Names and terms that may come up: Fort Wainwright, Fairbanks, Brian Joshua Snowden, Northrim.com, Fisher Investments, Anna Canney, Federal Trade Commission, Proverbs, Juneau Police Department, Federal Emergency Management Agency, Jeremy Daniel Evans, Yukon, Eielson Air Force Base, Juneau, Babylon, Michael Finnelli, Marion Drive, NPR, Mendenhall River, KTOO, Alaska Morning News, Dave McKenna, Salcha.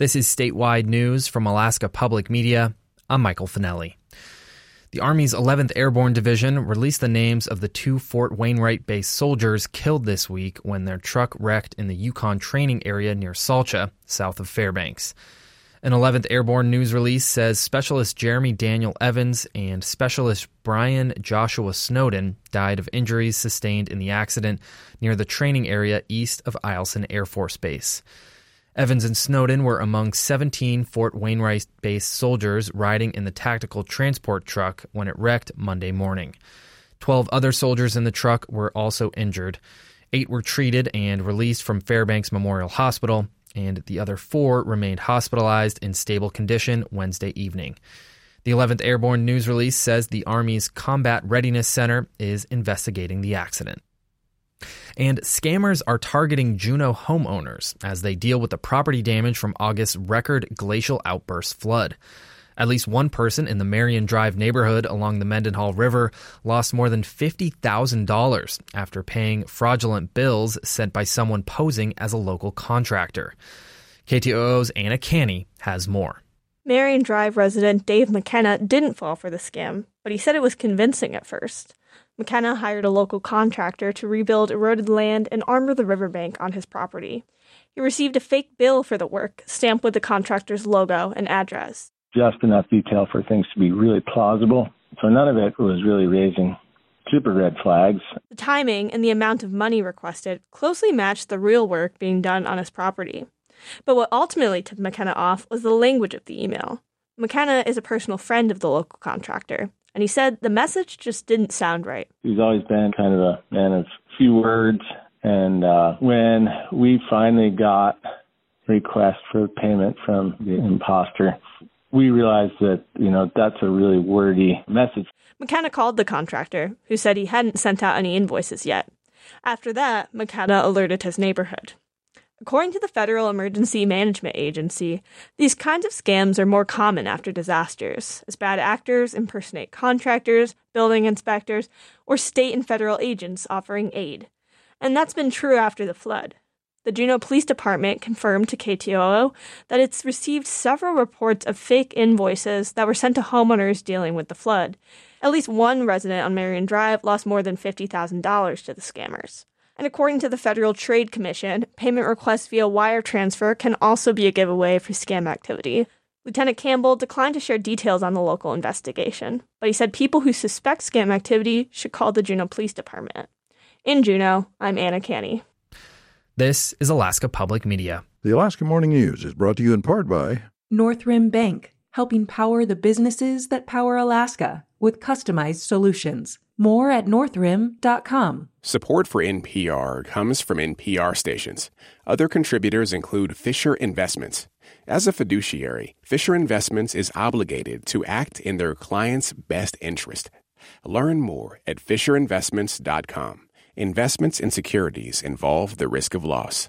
This is statewide news from Alaska Public Media. I'm Michael Finnelli. The Army's 11th Airborne Division released the names of the two Fort Wainwright-based soldiers killed this week when their truck wrecked in the Yukon training area near Salcha, south of Fairbanks. An 11th Airborne news release says Specialist Jeremy Daniel Evans and Specialist Brian Joshua Snowden died of injuries sustained in the accident near the training area east of Eielson Air Force Base. Evans and Snowden were among 17 Fort Wainwright-based soldiers riding in the tactical transport truck when it wrecked Monday morning. 12 other soldiers in the truck were also injured. 8 were treated and released from Fairbanks Memorial Hospital, and the other 4 remained hospitalized in stable condition Wednesday evening. The 11th Airborne news release says the Army's Combat Readiness Center is investigating the accident. And scammers are targeting Juneau homeowners as they deal with the property damage from August's record glacial outburst flood. At least one person in the Marion Drive neighborhood along the Mendenhall River lost more than $50,000 after paying fraudulent bills sent by someone posing as a local contractor. KTOO's Anna Canney has more. Marion Drive resident Dave McKenna didn't fall for the scam, but he said it was convincing at first. McKenna hired a local contractor to rebuild eroded land and armor the riverbank on his property. He received a fake bill for the work, stamped with the contractor's logo and address. Just enough detail for things to be really plausible, so none of it was really raising super red flags. The timing and the amount of money requested closely matched the real work being done on his property. But what ultimately tipped McKenna off was the language of the email. McKenna is a personal friend of the local contractor, and he said the message just didn't sound right. He's always been kind of a man of few words. And when we finally got a request for payment from the imposter, we realized that, that's a really wordy message. McKenna called the contractor, who said he hadn't sent out any invoices yet. After that, McKenna alerted his neighborhood. According to the Federal Emergency Management Agency, these kinds of scams are more common after disasters, as bad actors impersonate contractors, building inspectors, or state and federal agents offering aid. And that's been true after the flood. The Juneau Police Department confirmed to KTOO that it's received several reports of fake invoices that were sent to homeowners dealing with the flood. At least one resident on Marion Drive lost more than $50,000 to the scammers. And according to the Federal Trade Commission, payment requests via wire transfer can also be a giveaway for scam activity. Lieutenant Campbell declined to share details on the local investigation, but he said people who suspect scam activity should call the Juneau Police Department. In Juneau, I'm Anna Canney. This is Alaska Public Media. The Alaska Morning News is brought to you in part by Northrim Bank, helping power the businesses that power Alaska with customized solutions. More at Northrim.com. Support for NPR comes from NPR stations. Other contributors include Fisher Investments. As a fiduciary, Fisher Investments is obligated to act in their clients' best interest. Learn more at FisherInvestments.com. Investments in securities involve the risk of loss.